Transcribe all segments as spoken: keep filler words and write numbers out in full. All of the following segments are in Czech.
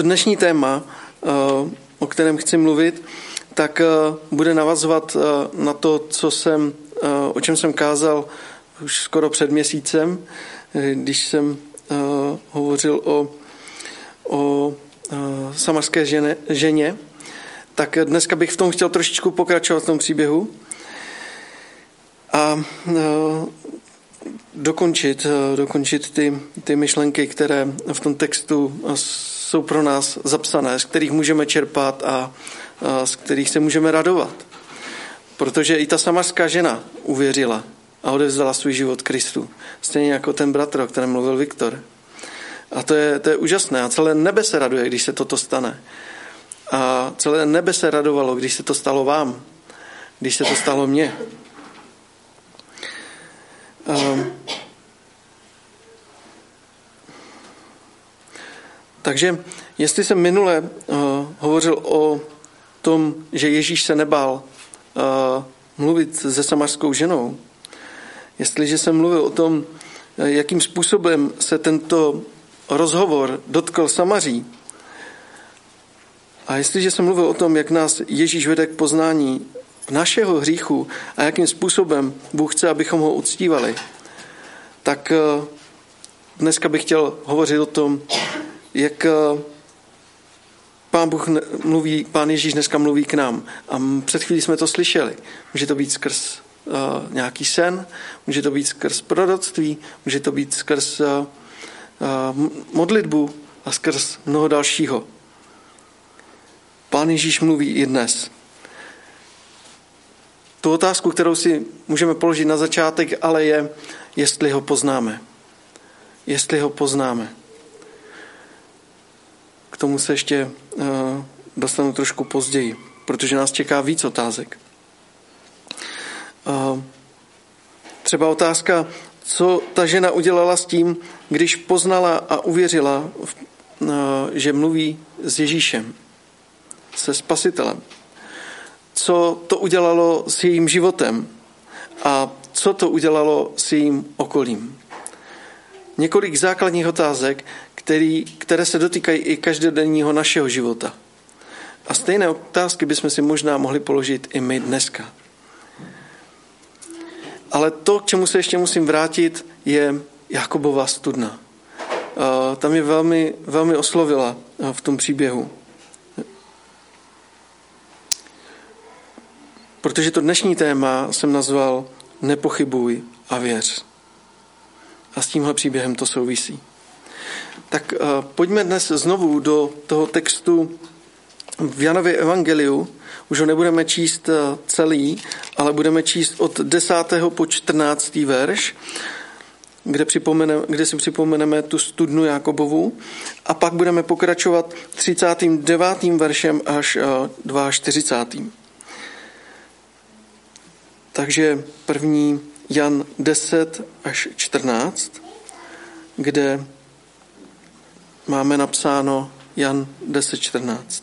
To dnešní téma, o kterém chci mluvit, tak bude navazovat na to, co jsem, o čem jsem kázal už skoro před měsícem, když jsem hovořil o, o samarské ženě, ženě. Tak dneska bych v tom chtěl trošičku pokračovat v tom příběhu a dokončit, dokončit ty, ty myšlenky, které v tom textu jsou pro nás zapsané, z kterých můžeme čerpat a z kterých se můžeme radovat. Protože i ta samarská žena uvěřila a odevzdala svůj život Kristu. Stejně jako ten bratr, o kterém mluvil Viktor. A to je, to je úžasné. A celé nebe se raduje, když se toto stane. A celé nebe se radovalo, když se to stalo vám. Když se to stalo mně. Um, takže jestli jsem minule uh, hovořil o tom, že Ježíš se nebál uh, mluvit se samarskou ženou, jestliže jsem mluvil o tom, jakým způsobem se tento rozhovor dotkl Samaří, a jestliže jsem mluvil o tom, jak nás Ježíš vede k poznání našeho hříchu a jakým způsobem Bůh chce, abychom ho uctívali, tak dneska bych chtěl hovořit o tom, jak Pán Bůh mluví, Pán Ježíš dneska mluví k nám. A před chvílí jsme to slyšeli. Může to být skrz uh, nějaký sen, může to být skrz proroctví, může to být skrz uh, uh, modlitbu a skrz mnoho dalšího. Pán Ježíš mluví i dnes. Tu otázku, kterou si můžeme položit na začátek, ale je, jestli ho poznáme. Jestli ho poznáme. K tomu se ještě uh, dostanu trošku později, protože nás čeká víc otázek. Uh, třeba otázka, co ta žena udělala s tím, když poznala a uvěřila, uh, že mluví s Ježíšem, se Spasitelem. Co to udělalo s jejím životem a co to udělalo s jejím okolím. Několik základních otázek, který, které se dotýkají i každodenního našeho života. A stejné otázky bychom si možná mohli položit i my dneska. Ale to, k čemu se ještě musím vrátit, je Jakobova studna. Ta mě velmi, velmi oslovila v tom příběhu. Protože to dnešní téma jsem nazval Nepochybuj a věř. A s tímhle příběhem to souvisí. Tak uh, pojďme dnes znovu do toho textu v Janově evangeliu. Už ho nebudeme číst uh, celý, ale budeme číst od desátého po čtrnáctý verš, kde, připomeneme, kde si připomeneme tu studnu Jakobovu. A pak budeme pokračovat třicátým devátým veršem až uh, čtyřicátým druhým Takže první Jan deset až čtrnáct, kde máme napsáno Jan deset čtrnáct.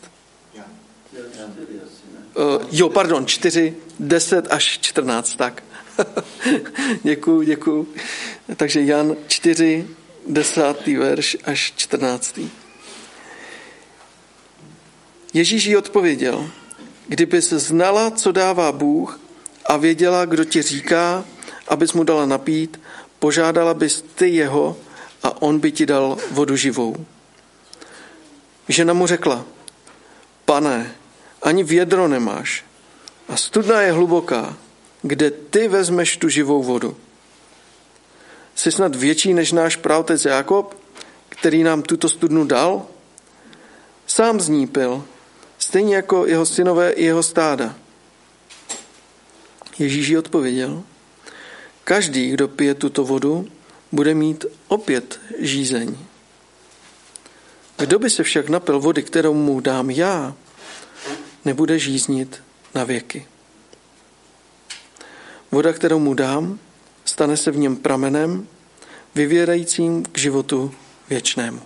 Uh, jo, pardon, čtyři, deset až čtrnáct, tak. děkuju, děkuju. Takže Jan čtyři, desátý verš až čtrnáctý Ježíš jí odpověděl, kdybys znala, co dává Bůh, a věděla, kdo ti říká, abys mu dala napít, požádala bys ty jeho a on by ti dal vodu živou. Žena mu řekla, pane, ani vědro nemáš a studna je hluboká, kde ty vezmeš tu živou vodu. Jsi snad větší než náš praotec Jákob, který nám tuto studnu dal? Sám z ní pil, stejně jako jeho synové i jeho stáda. Ježíš jí odpověděl, každý, kdo pije tuto vodu, bude mít opět žízeň. Kdo by se však napil vody, kterou mu dám já, nebude žíznit na věky. Voda, kterou mu dám, stane se v něm pramenem, vyvěrajícím k životu věčnému.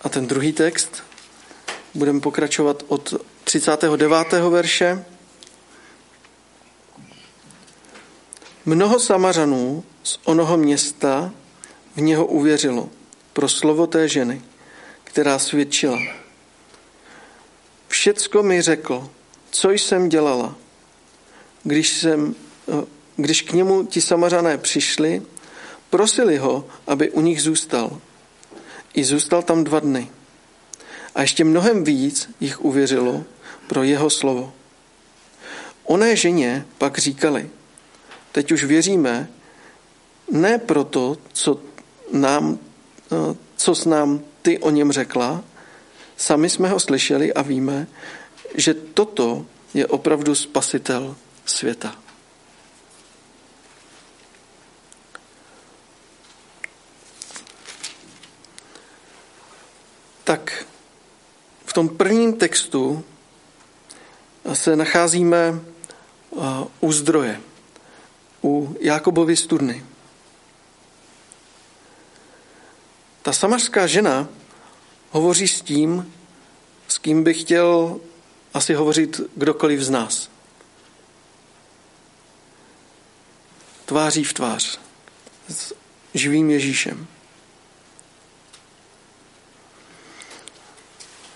A ten druhý text, budeme pokračovat od třicátého devátého verše. Mnoho Samařanů z onoho města v něho uvěřilo pro slovo té ženy, která svědčila. Všecko mi řekl, co jsem dělala. Když, jsem, když k němu ti Samařané přišli, prosili ho, aby u nich zůstal. I zůstal tam dva dny. A ještě mnohem víc jich uvěřilo pro jeho slovo. Oné ženě pak říkali, teď už věříme, ne proto, co, nám, co s nám ty o něm řekla, sami jsme ho slyšeli a víme, že toto je opravdu spasitel světa. Tak, v tom prvním textu se nacházíme u zdroje, u Jákobovy studny. Ta samařská žena hovoří s tím, s kým by chtěl asi hovořit kdokoliv z nás. Tváří v tvář s živým Ježíšem.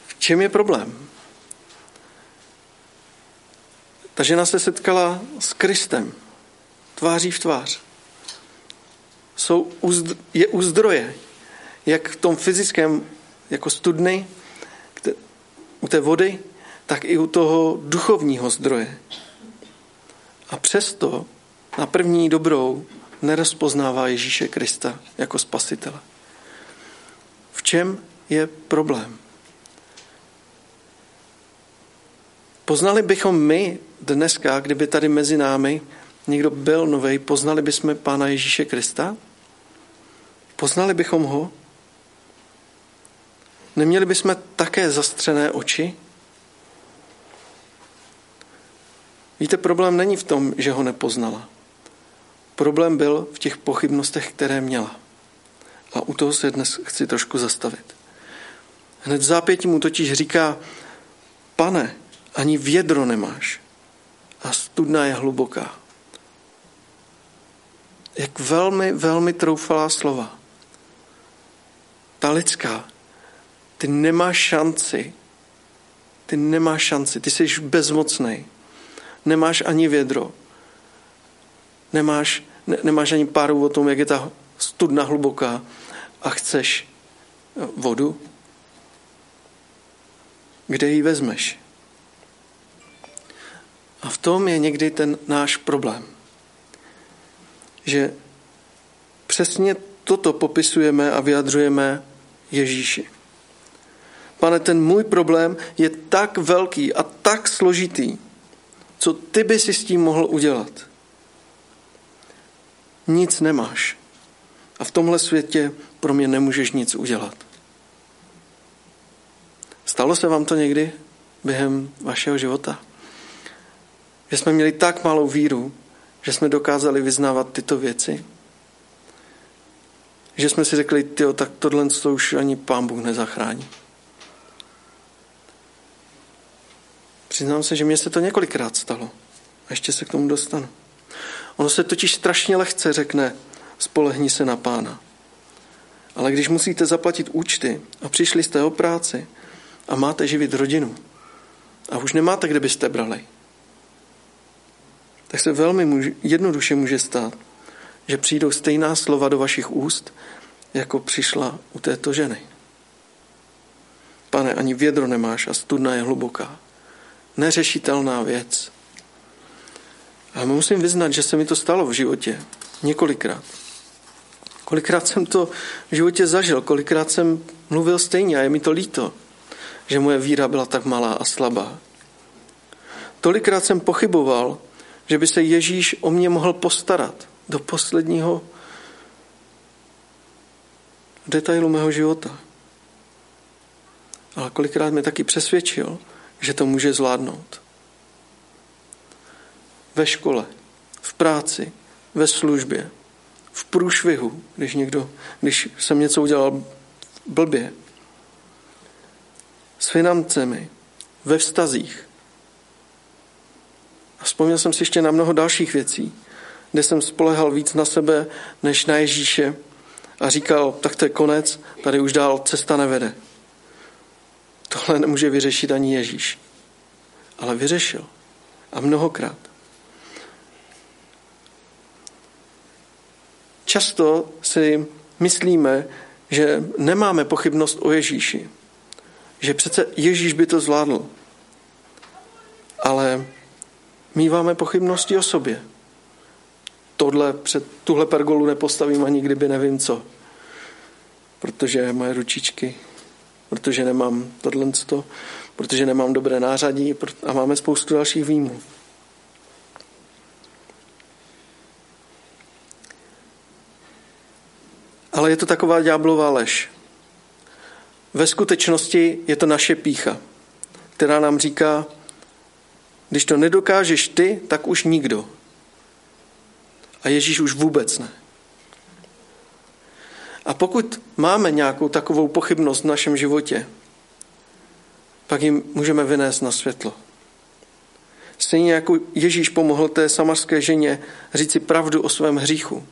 V čem je problém? Ta žena se setkala s Kristem, tváří v tvář. Jsou, je u zdroje, jak v tom fyzickém, jako studny, u té vody, tak i u toho duchovního zdroje. A přesto na první dobrou nerozpoznává Ježíše Krista jako spasitele. V čem je problém? Poznali bychom my dneska, kdyby tady mezi námi někdo byl novej, poznali bychom Pána Ježíše Krista? Poznali bychom ho? Neměli bychom také zastřené oči? Víte, problém není v tom, že ho nepoznala. Problém byl v těch pochybnostech, které měla. A u toho se dnes chci trošku zastavit. Hned v zápětí mu totiž říká, pane, ani vědro nemáš a studna je hluboká. Jak velmi, velmi troufalá slova. Ta lidská, ty nemáš šanci, ty nemáš šanci, ty jsi bezmocnej. Nemáš ani vědro, nemáš, ne, nemáš ani páru o tom, jak je ta studna hluboká a chceš vodu. Kde ji vezmeš? A v tom je někdy ten náš problém. Že přesně toto popisujeme a vyjadřujeme Ježíši. Pane, ten můj problém je tak velký a tak složitý, co ty by si s tím mohl udělat? Nic nemáš. A v tomhle světě pro mě nemůžeš nic udělat. Stalo se vám to někdy během vašeho života? Že jsme měli tak malou víru, že jsme dokázali vyznávat tyto věci? Že jsme si řekli, tyjo, tak tohle už ani Pán Bůh nezachrání. Přiznám se, že mně se to několikrát stalo. A ještě se k tomu dostanu. Ono se totiž strašně lehce řekne, spolehni se na Pána. Ale když musíte zaplatit účty a přišli jste o práci a máte živit rodinu a už nemáte, kde byste brali, tak se velmi může, jednoduše může stát, že přijdou stejná slova do vašich úst, jako přišla u této ženy. Pane, ani vědro nemáš a studna je hluboká. Neřešitelná věc. A musím vyznat, že se mi to stalo v životě. Několikrát. Kolikrát jsem to v životě zažil, kolikrát jsem mluvil stejně a je mi to líto, že moje víra byla tak malá a slabá. Tolikrát jsem pochyboval, že by se Ježíš o mě mohl postarat do posledního detailu mého života. Ale kolikrát mě taky přesvědčil, že to může zvládnout. Ve škole, v práci, ve službě, v průšvihu, když někdo, když jsem něco udělal blbě, s financemi, ve vztazích. A vzpomněl jsem si ještě na mnoho dalších věcí, kde jsem spolehal víc na sebe, než na Ježíše a říkal, tak to je konec, tady už dál cesta nevede. Tohle nemůže vyřešit ani Ježíš. Ale vyřešil. A mnohokrát. Často si myslíme, že nemáme pochybnost o Ježíši. Že přece Ježíš by to zvládl. Ale míváme pochybnosti o sobě. Tohle, před tuhle pergolu nepostavím ani kdyby nevím co. Protože moje ručičky, protože nemám tohleto, protože nemám dobré nářadí a máme spoustu dalších výmluv. Ale je to taková ďáblová lež. Ve skutečnosti je to naše pýcha, která nám říká, když to nedokážeš ty, tak už nikdo. A Ježíš už vůbec ne. A pokud máme nějakou takovou pochybnost v našem životě, pak jim můžeme vynést na světlo. Stejně jako Ježíš pomohl té samarské ženě říci pravdu o svém hříchu,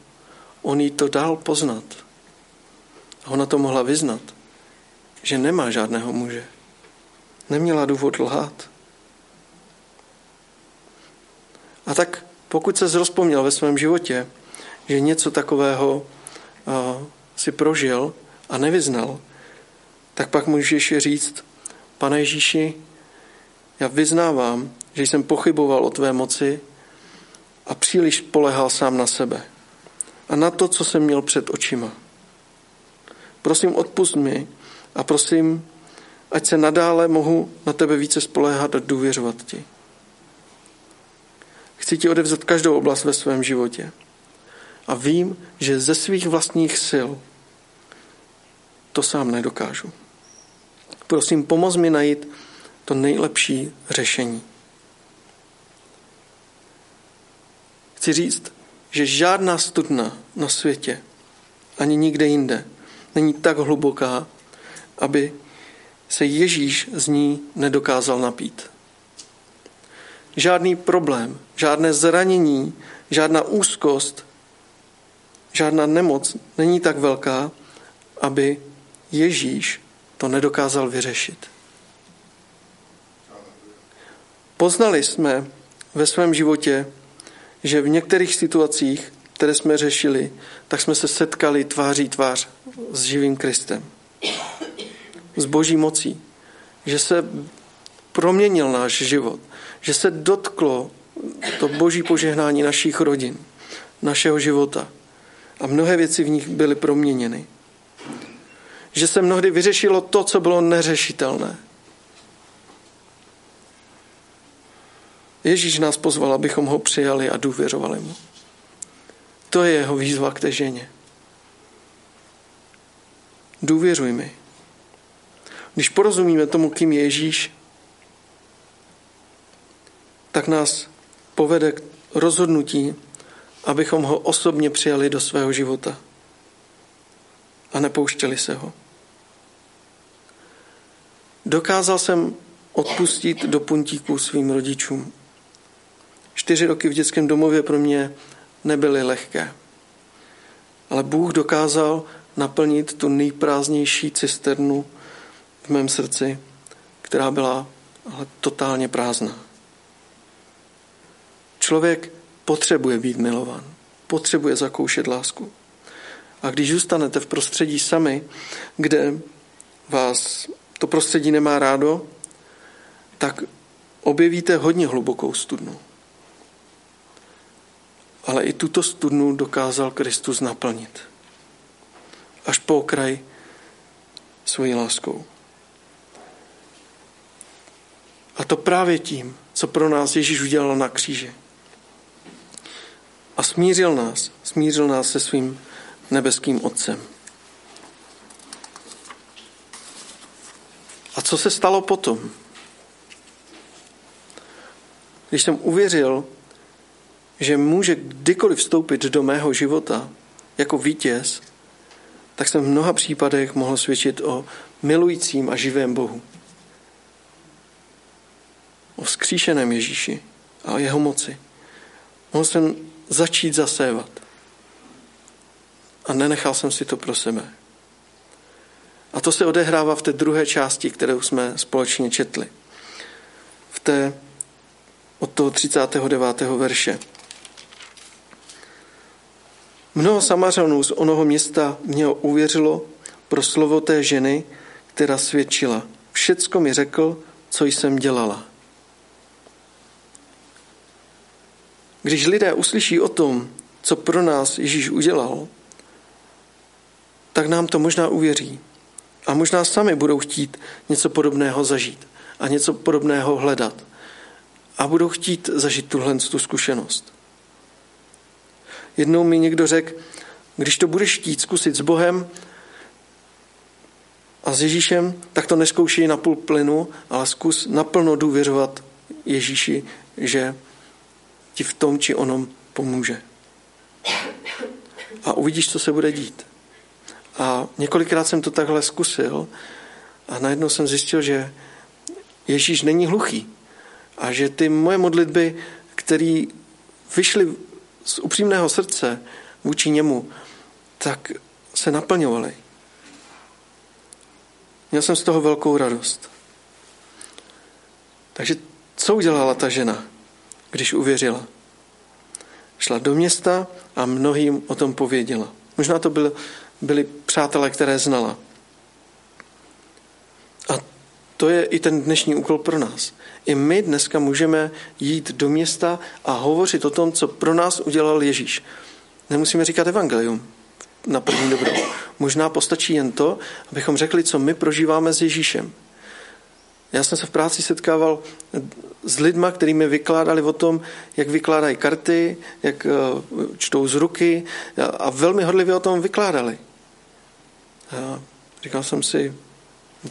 on jí to dal poznat. A ona to mohla vyznat, že nemá žádného muže. Neměla důvod lhát. A tak pokud se zrozpomněl ve svém životě, že něco takového a, si prožil a nevyznal, tak pak můžeš říct, Pane Ježíši, já vyznávám, že jsem pochyboval o tvé moci a příliš polehal sám na sebe a na to, co jsem měl před očima. Prosím, odpusť mi a prosím, ať se nadále mohu na tebe více spoléhat a důvěřovat ti. Chci ti odevzat každou oblast ve svém životě. A vím, že ze svých vlastních sil to sám nedokážu. Prosím, pomoz mi najít to nejlepší řešení. Chci říct, že žádná studna na světě, ani nikde jinde, není tak hluboká, aby se Ježíš z ní nedokázal napít. Žádný problém, žádné zranění, žádná úzkost, žádná nemoc není tak velká, aby Ježíš to nedokázal vyřešit. Poznali jsme ve svém životě, že v některých situacích, které jsme řešili, tak jsme se setkali tváří tvář s živým Kristem. S Boží mocí. Že se proměnil náš život. Že se dotklo to Boží požehnání našich rodin, našeho života. A mnohé věci v nich byly proměněny. Že se mnohdy vyřešilo to, co bylo neřešitelné. Ježíš nás pozval, abychom ho přijali a důvěřovali mu. To je jeho výzva k té ženě. Důvěřuj mi. Když porozumíme tomu, kým je Ježíš, tak nás povede k rozhodnutí, abychom ho osobně přijali do svého života a nepouštěli se ho. Dokázal jsem odpustit do puntíku svým rodičům. Čtyři roky v dětském domově pro mě nebyly lehké, ale Bůh dokázal naplnit tu nejprázdnější cisternu v mém srdci, která byla ale totálně prázdná. Člověk potřebuje být milován, potřebuje zakoušet lásku. A když zůstanete v prostředí sami, kde vás to prostředí nemá rádo, tak objevíte hodně hlubokou studnu. Ale i tuto studnu dokázal Kristus naplnit. Až po okraj svojí láskou. A to právě tím, co pro nás Ježíš udělal na kříži. A smířil nás, smířil nás se svým nebeským Otcem. A co se stalo potom? Když jsem uvěřil, že může kdykoliv vstoupit do mého života jako vítěz, tak jsem v mnoha případech mohl svědčit o milujícím a živém Bohu. O vzkříšeném Ježíši a jeho moci. Mohl jsem začít zasévat. a nenechal jsem si to pro sebe. A to se odehrává v té druhé části, kterou jsme společně četli. V té od toho třicátého devátého verše. Mnoho Samařanů z onoho města mě uvěřilo pro slovo té ženy, která svědčila. Všecko mi řekl, co jsem dělala. Když lidé uslyší o tom, co pro nás Ježíš udělal, tak nám to možná uvěří. A možná sami budou chtít něco podobného zažít a něco podobného hledat. A budou chtít zažít tuhle tu zkušenost. Jednou mi někdo řekl, když to budeš chtít zkusit s Bohem a s Ježíšem, tak to neskoušej na půl plynu, ale zkus naplno důvěřovat Ježíši, že ti v tom či onom pomůže. A uvidíš, co se bude dít. A několikrát jsem to takhle zkusil a najednou jsem zjistil, že Ježíš není hluchý a že ty moje modlitby, které vyšly z upřímného srdce vůči němu, tak se naplňovaly. Měl jsem z toho velkou radost. Takže co udělala ta žena, když uvěřila? Šla do města a mnohým o tom pověděla. Možná to bylo byli přátelé, které znala. A to je i ten dnešní úkol pro nás. I my dneska můžeme jít do města a hovořit o tom, co pro nás udělal Ježíš. Nemusíme říkat evangelium na první dobro. Možná postačí jen to, abychom řekli, co my prožíváme s Ježíšem. Já jsem se v práci setkával s lidma, kteří mi vykládali o tom, jak vykládají karty, jak čtou z ruky a velmi horlivě o tom vykládali. A říkal jsem si,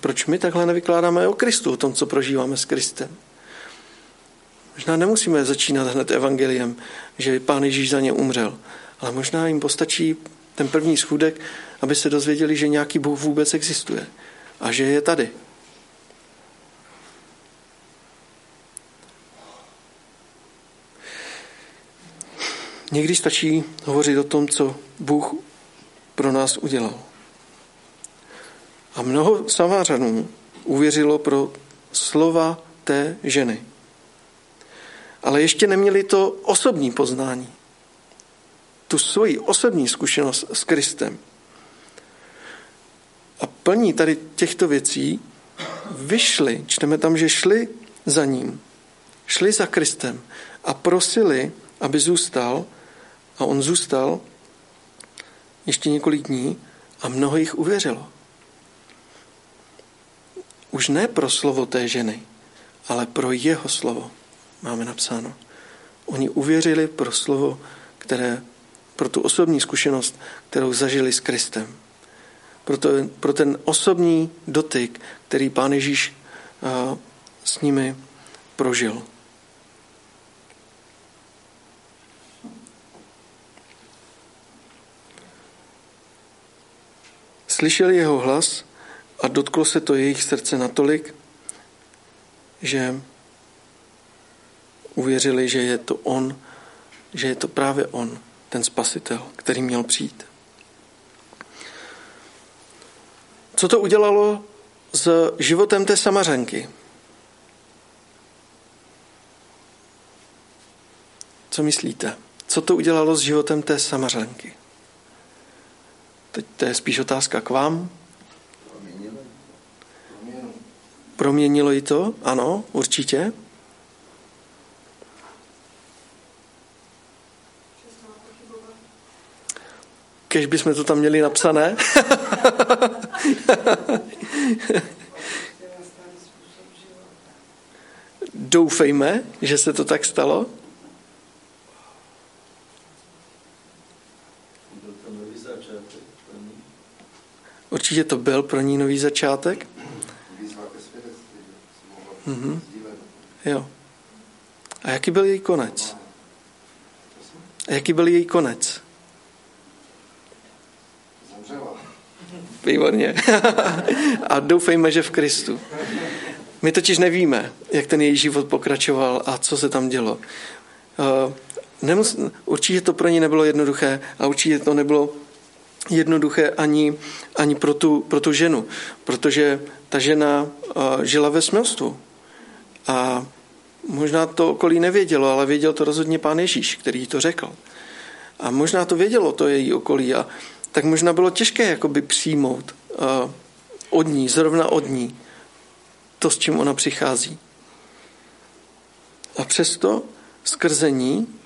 proč my takhle nevykládáme o Kristu, o tom, co prožíváme s Kristem. Možná nemusíme začínat hned evangeliem, že Pán Ježíš za ně umřel, ale možná jim postačí ten první schůdek, aby se dozvěděli, že nějaký Bůh vůbec existuje a že je tady. Někdy stačí hovořit o tom, co Bůh pro nás udělal. A mnoho Samářanů uvěřilo pro slova té ženy. Ale ještě neměli to osobní poznání. Tu svoji osobní zkušenost s Kristem. A plní tady těchto věcí vyšli, čteme tam, že šli za ním. Šli za Kristem a prosili, aby zůstal. A on zůstal ještě několik dní a mnoho jich uvěřilo. Už ne pro slovo té ženy, ale pro jeho slovo, máme napsáno. Oni uvěřili pro slovo, které, pro tu osobní zkušenost, kterou zažili s Kristem. Pro, to, pro ten osobní dotyk, který Pán Ježíš a, s nimi prožil. Slyšeli jeho hlas a dotklo se to jejich srdce natolik, že uvěřili, že je to on, že je to právě on, ten spasitel, který měl přijít. Co to udělalo s životem té Samařanky? Co myslíte? Co to udělalo s životem té Samařanky? Teď to je spíš otázka k vám. Proměnilo ji to? Ano, určitě. Kéž bychom to tam měli napsané. Doufejme, že se to tak stalo. Určitě to byl pro ní nový začátek. Mm-hmm. Jo. A jaký byl její konec? A jaký byl její konec? Výborně. A doufejme, že v Kristu. My totiž nevíme, jak ten její život pokračoval a co se tam dělo. Nemus- určitě to pro ní nebylo jednoduché a určitě to nebylo jednoduché ani, ani pro, tu, pro tu ženu, protože ta žena uh, žila ve smilstvu a možná to okolí nevědělo, ale věděl to rozhodně Pán Ježíš, který to řekl. A možná to vědělo to její okolí a tak možná bylo těžké jakoby přijmout uh, od ní, zrovna od ní, to, s čím ona přichází. A přesto skrze ní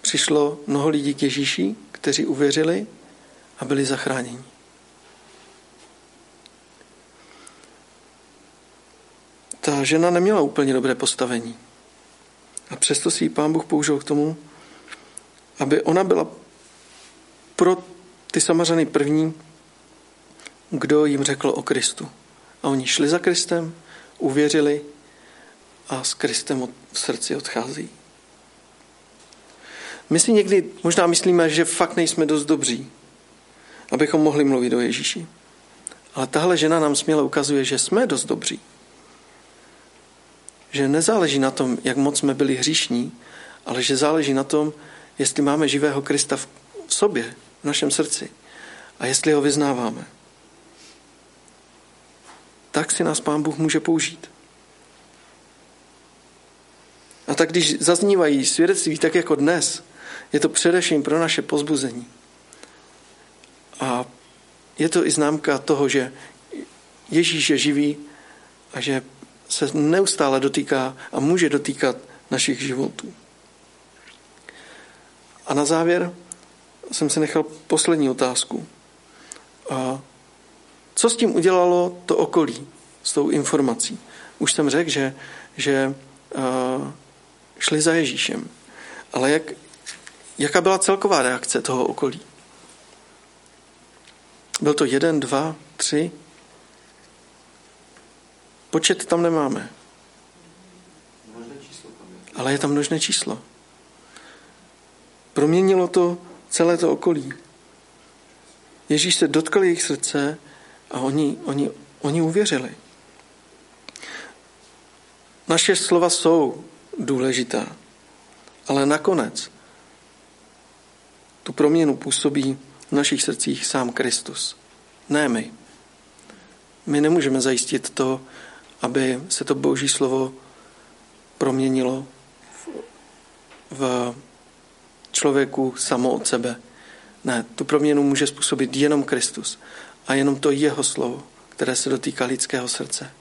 přišlo mnoho lidí k Ježíši, kteří uvěřili a byli zachráněni. Ta žena neměla úplně dobré postavení. A přesto si ji Pán Bůh použil k tomu, aby ona byla pro ty Samařany první, kdo jim řekl o Kristu. A oni šli za Kristem, uvěřili a s Kristem v srdci odchází. My si někdy možná myslíme, že fakt nejsme dost dobří, abychom mohli mluvit o Ježíši. Ale tahle žena nám směle ukazuje, že jsme dost dobří. Že nezáleží na tom, jak moc jsme byli hříšní, ale že záleží na tom, jestli máme živého Krista v sobě, v našem srdci a jestli ho vyznáváme. Tak si nás Pán Bůh může použít. A tak když zaznívají svědectví, tak jako dnes, je to především pro naše povzbuzení. A je to i známka toho, že Ježíš je živý a že se neustále dotýká a může dotýkat našich životů. A na závěr jsem si nechal poslední otázku. A co s tím udělalo to okolí s tou informací? Už jsem řekl, že, že uh, šli za Ježíšem. Ale jak, jaká byla celková reakce toho okolí? Byl to jeden, dva, tři? Počet tam nemáme. Ale je tam množné číslo. Proměnilo to celé to okolí. Ježíš se dotkl jejich srdce a oni, oni, oni uvěřili. Naše slova jsou důležitá, ale nakonec tu proměnu působí v našich srdcích sám Kristus. Ne my. My nemůžeme zajistit to, aby se to Boží slovo proměnilo v člověku samo od sebe. Ne, tu proměnu může způsobit jenom Kristus a jenom to jeho slovo, které se dotýká lidského srdce.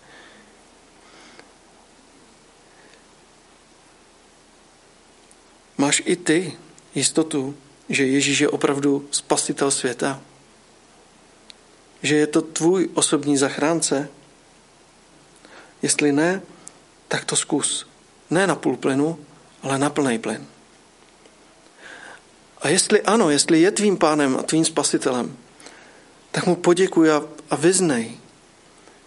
Máš i ty jistotu, že Ježíš je opravdu spasitel světa? Že je to tvůj osobní zachránce? Jestli ne, tak to zkus. Ne na půl plynu, ale na plnej plyn. A jestli ano, jestli je tvým pánem a tvým spasitelem, tak mu poděkuj a, a vyznej,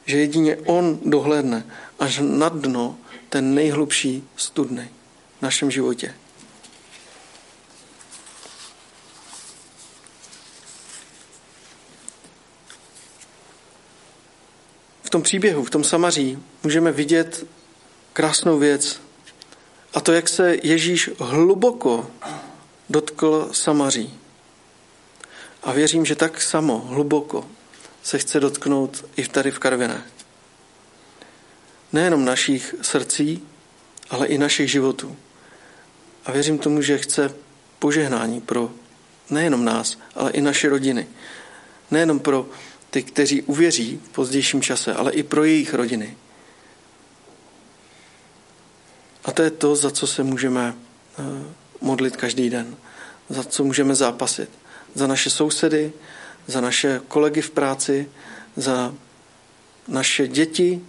že jedině on dohlédne až na dno ten nejhlubší studny v našem životě. V tom příběhu, v tom Samaří, můžeme vidět krásnou věc a to, jak se Ježíš hluboko dotkl Samaří. A věřím, že tak samo, hluboko, se chce dotknout i tady v Karviné. Nejenom našich srdcí, ale i našich životů. A věřím tomu, že chce požehnání pro nejenom nás, ale i naše rodiny. Nejenom pro ty, kteří uvěří v pozdějším čase, ale i pro jejich rodiny. A to je to, za co se můžeme modlit každý den, za co můžeme zápasit. Za naše sousedy, za naše kolegy v práci, za naše děti,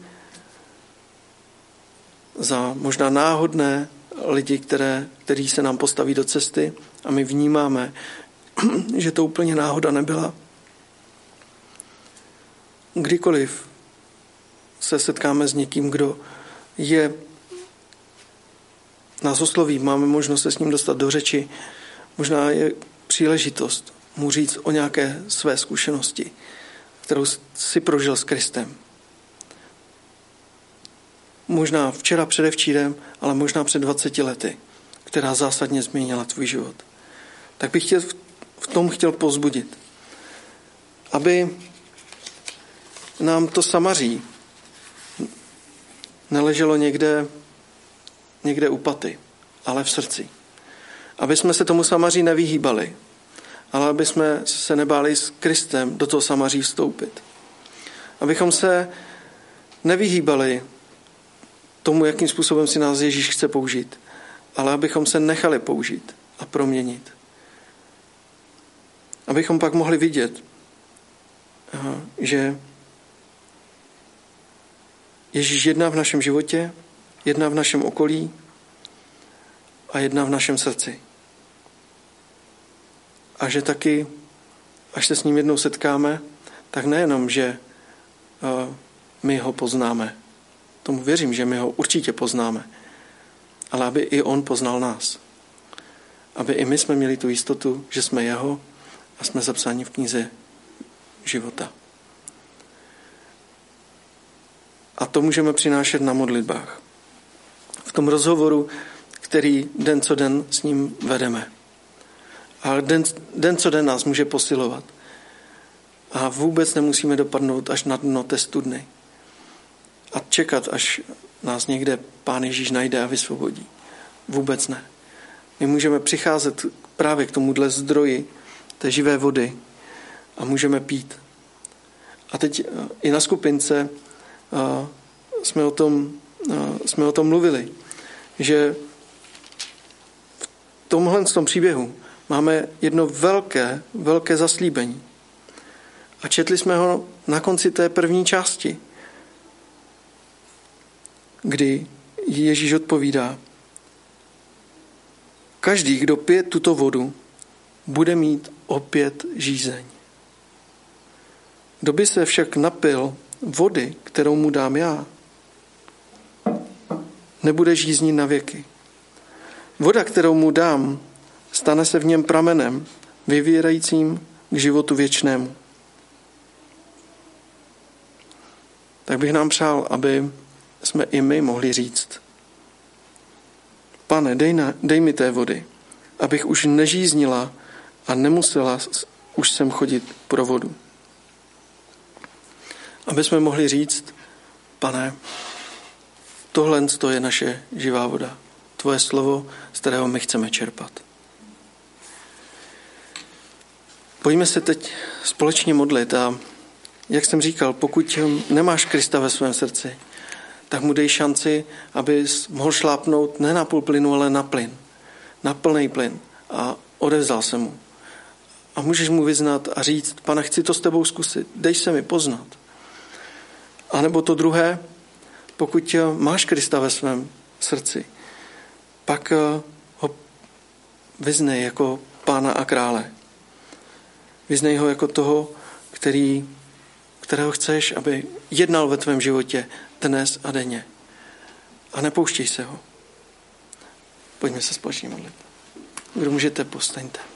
za možná náhodné lidi, které, který se nám postaví do cesty a my vnímáme, že to úplně náhoda nebyla. Kdykoliv se setkáme s někým, kdo je, nás osloví, máme možnost se s ním dostat do řeči, možná je příležitost mu říct o nějaké své zkušenosti, kterou si prožil s Kristem. Možná včera, předevčírem, ale možná před dvaceti lety, která zásadně změnila tvůj život. Tak bych tě v tom chtěl povzbudit, aby nám to Samaří neleželo někde, někde u paty, ale v srdci. Aby jsme se tomu Samaří nevyhýbali, ale aby jsme se nebáli s Kristem do toho Samaří vstoupit. Abychom se nevyhýbali tomu, jakým způsobem si nás Ježíš chce použít, ale abychom se nechali použít a proměnit. Abychom pak mohli vidět, že Ježíš jedná v našem životě, jedná v našem okolí a jedná v našem srdci. A že taky, až se s ním jednou setkáme, tak nejenom, že my ho poznáme. Tomu věřím, že my ho určitě poznáme. Ale aby i on poznal nás. Aby i my jsme měli tu jistotu, že jsme jeho a jsme zapsáni v knize života. A to můžeme přinášet na modlitbách. V tom rozhovoru, který den co den s ním vedeme. A den, den co den nás může posilovat. A vůbec nemusíme dopadnout až na dno té studny. A čekat, až nás někde Pán Ježíš najde a vysvobodí. Vůbec ne. My můžeme přicházet právě k tomuhle zdroji té živé vody a můžeme pít. A teď i na skupince jsme o tom, jsme o tom mluvili, že v tomhle tom příběhu máme jedno velké, velké zaslíbení. A četli jsme ho na konci té první části, kdy Ježíš odpovídá: každý, kdo pije tuto vodu, bude mít opět žízeň. Kdo by se však napil vody, kterou mu dám já, nebude žíznit na věky. Voda, kterou mu dám, stane se v něm pramenem, vyvírajícím k životu věčnému. Tak bych nám přál, aby jsme i my mohli říct: Pane, dej, na, dej mi té vody, abych už nežíznila a nemusela už sem chodit pro vodu. Aby jsme mohli říct: Pane, tohle je naše živá voda, tvoje slovo, z kterého my chceme čerpat. Pojďme se teď společně modlit a jak jsem říkal, pokud nemáš Krista ve svém srdci, tak mu dej šanci, aby mohl šlápnout ne na půl plynu, ale na plyn. Na plný plyn. A odevzdal se mu. A můžeš mu vyznat a říct: Pane, chci to s tebou zkusit. Dej se mi poznat. A nebo to druhé, pokud máš Krista ve svém srdci, pak ho vyznej jako Pána a Krále. Vyznej ho jako toho, který, kterého chceš, aby jednal ve tvém životě dnes a denně. A nepouštěj se ho. Pojďme se společně modlit. Kdo můžete, povstaňte.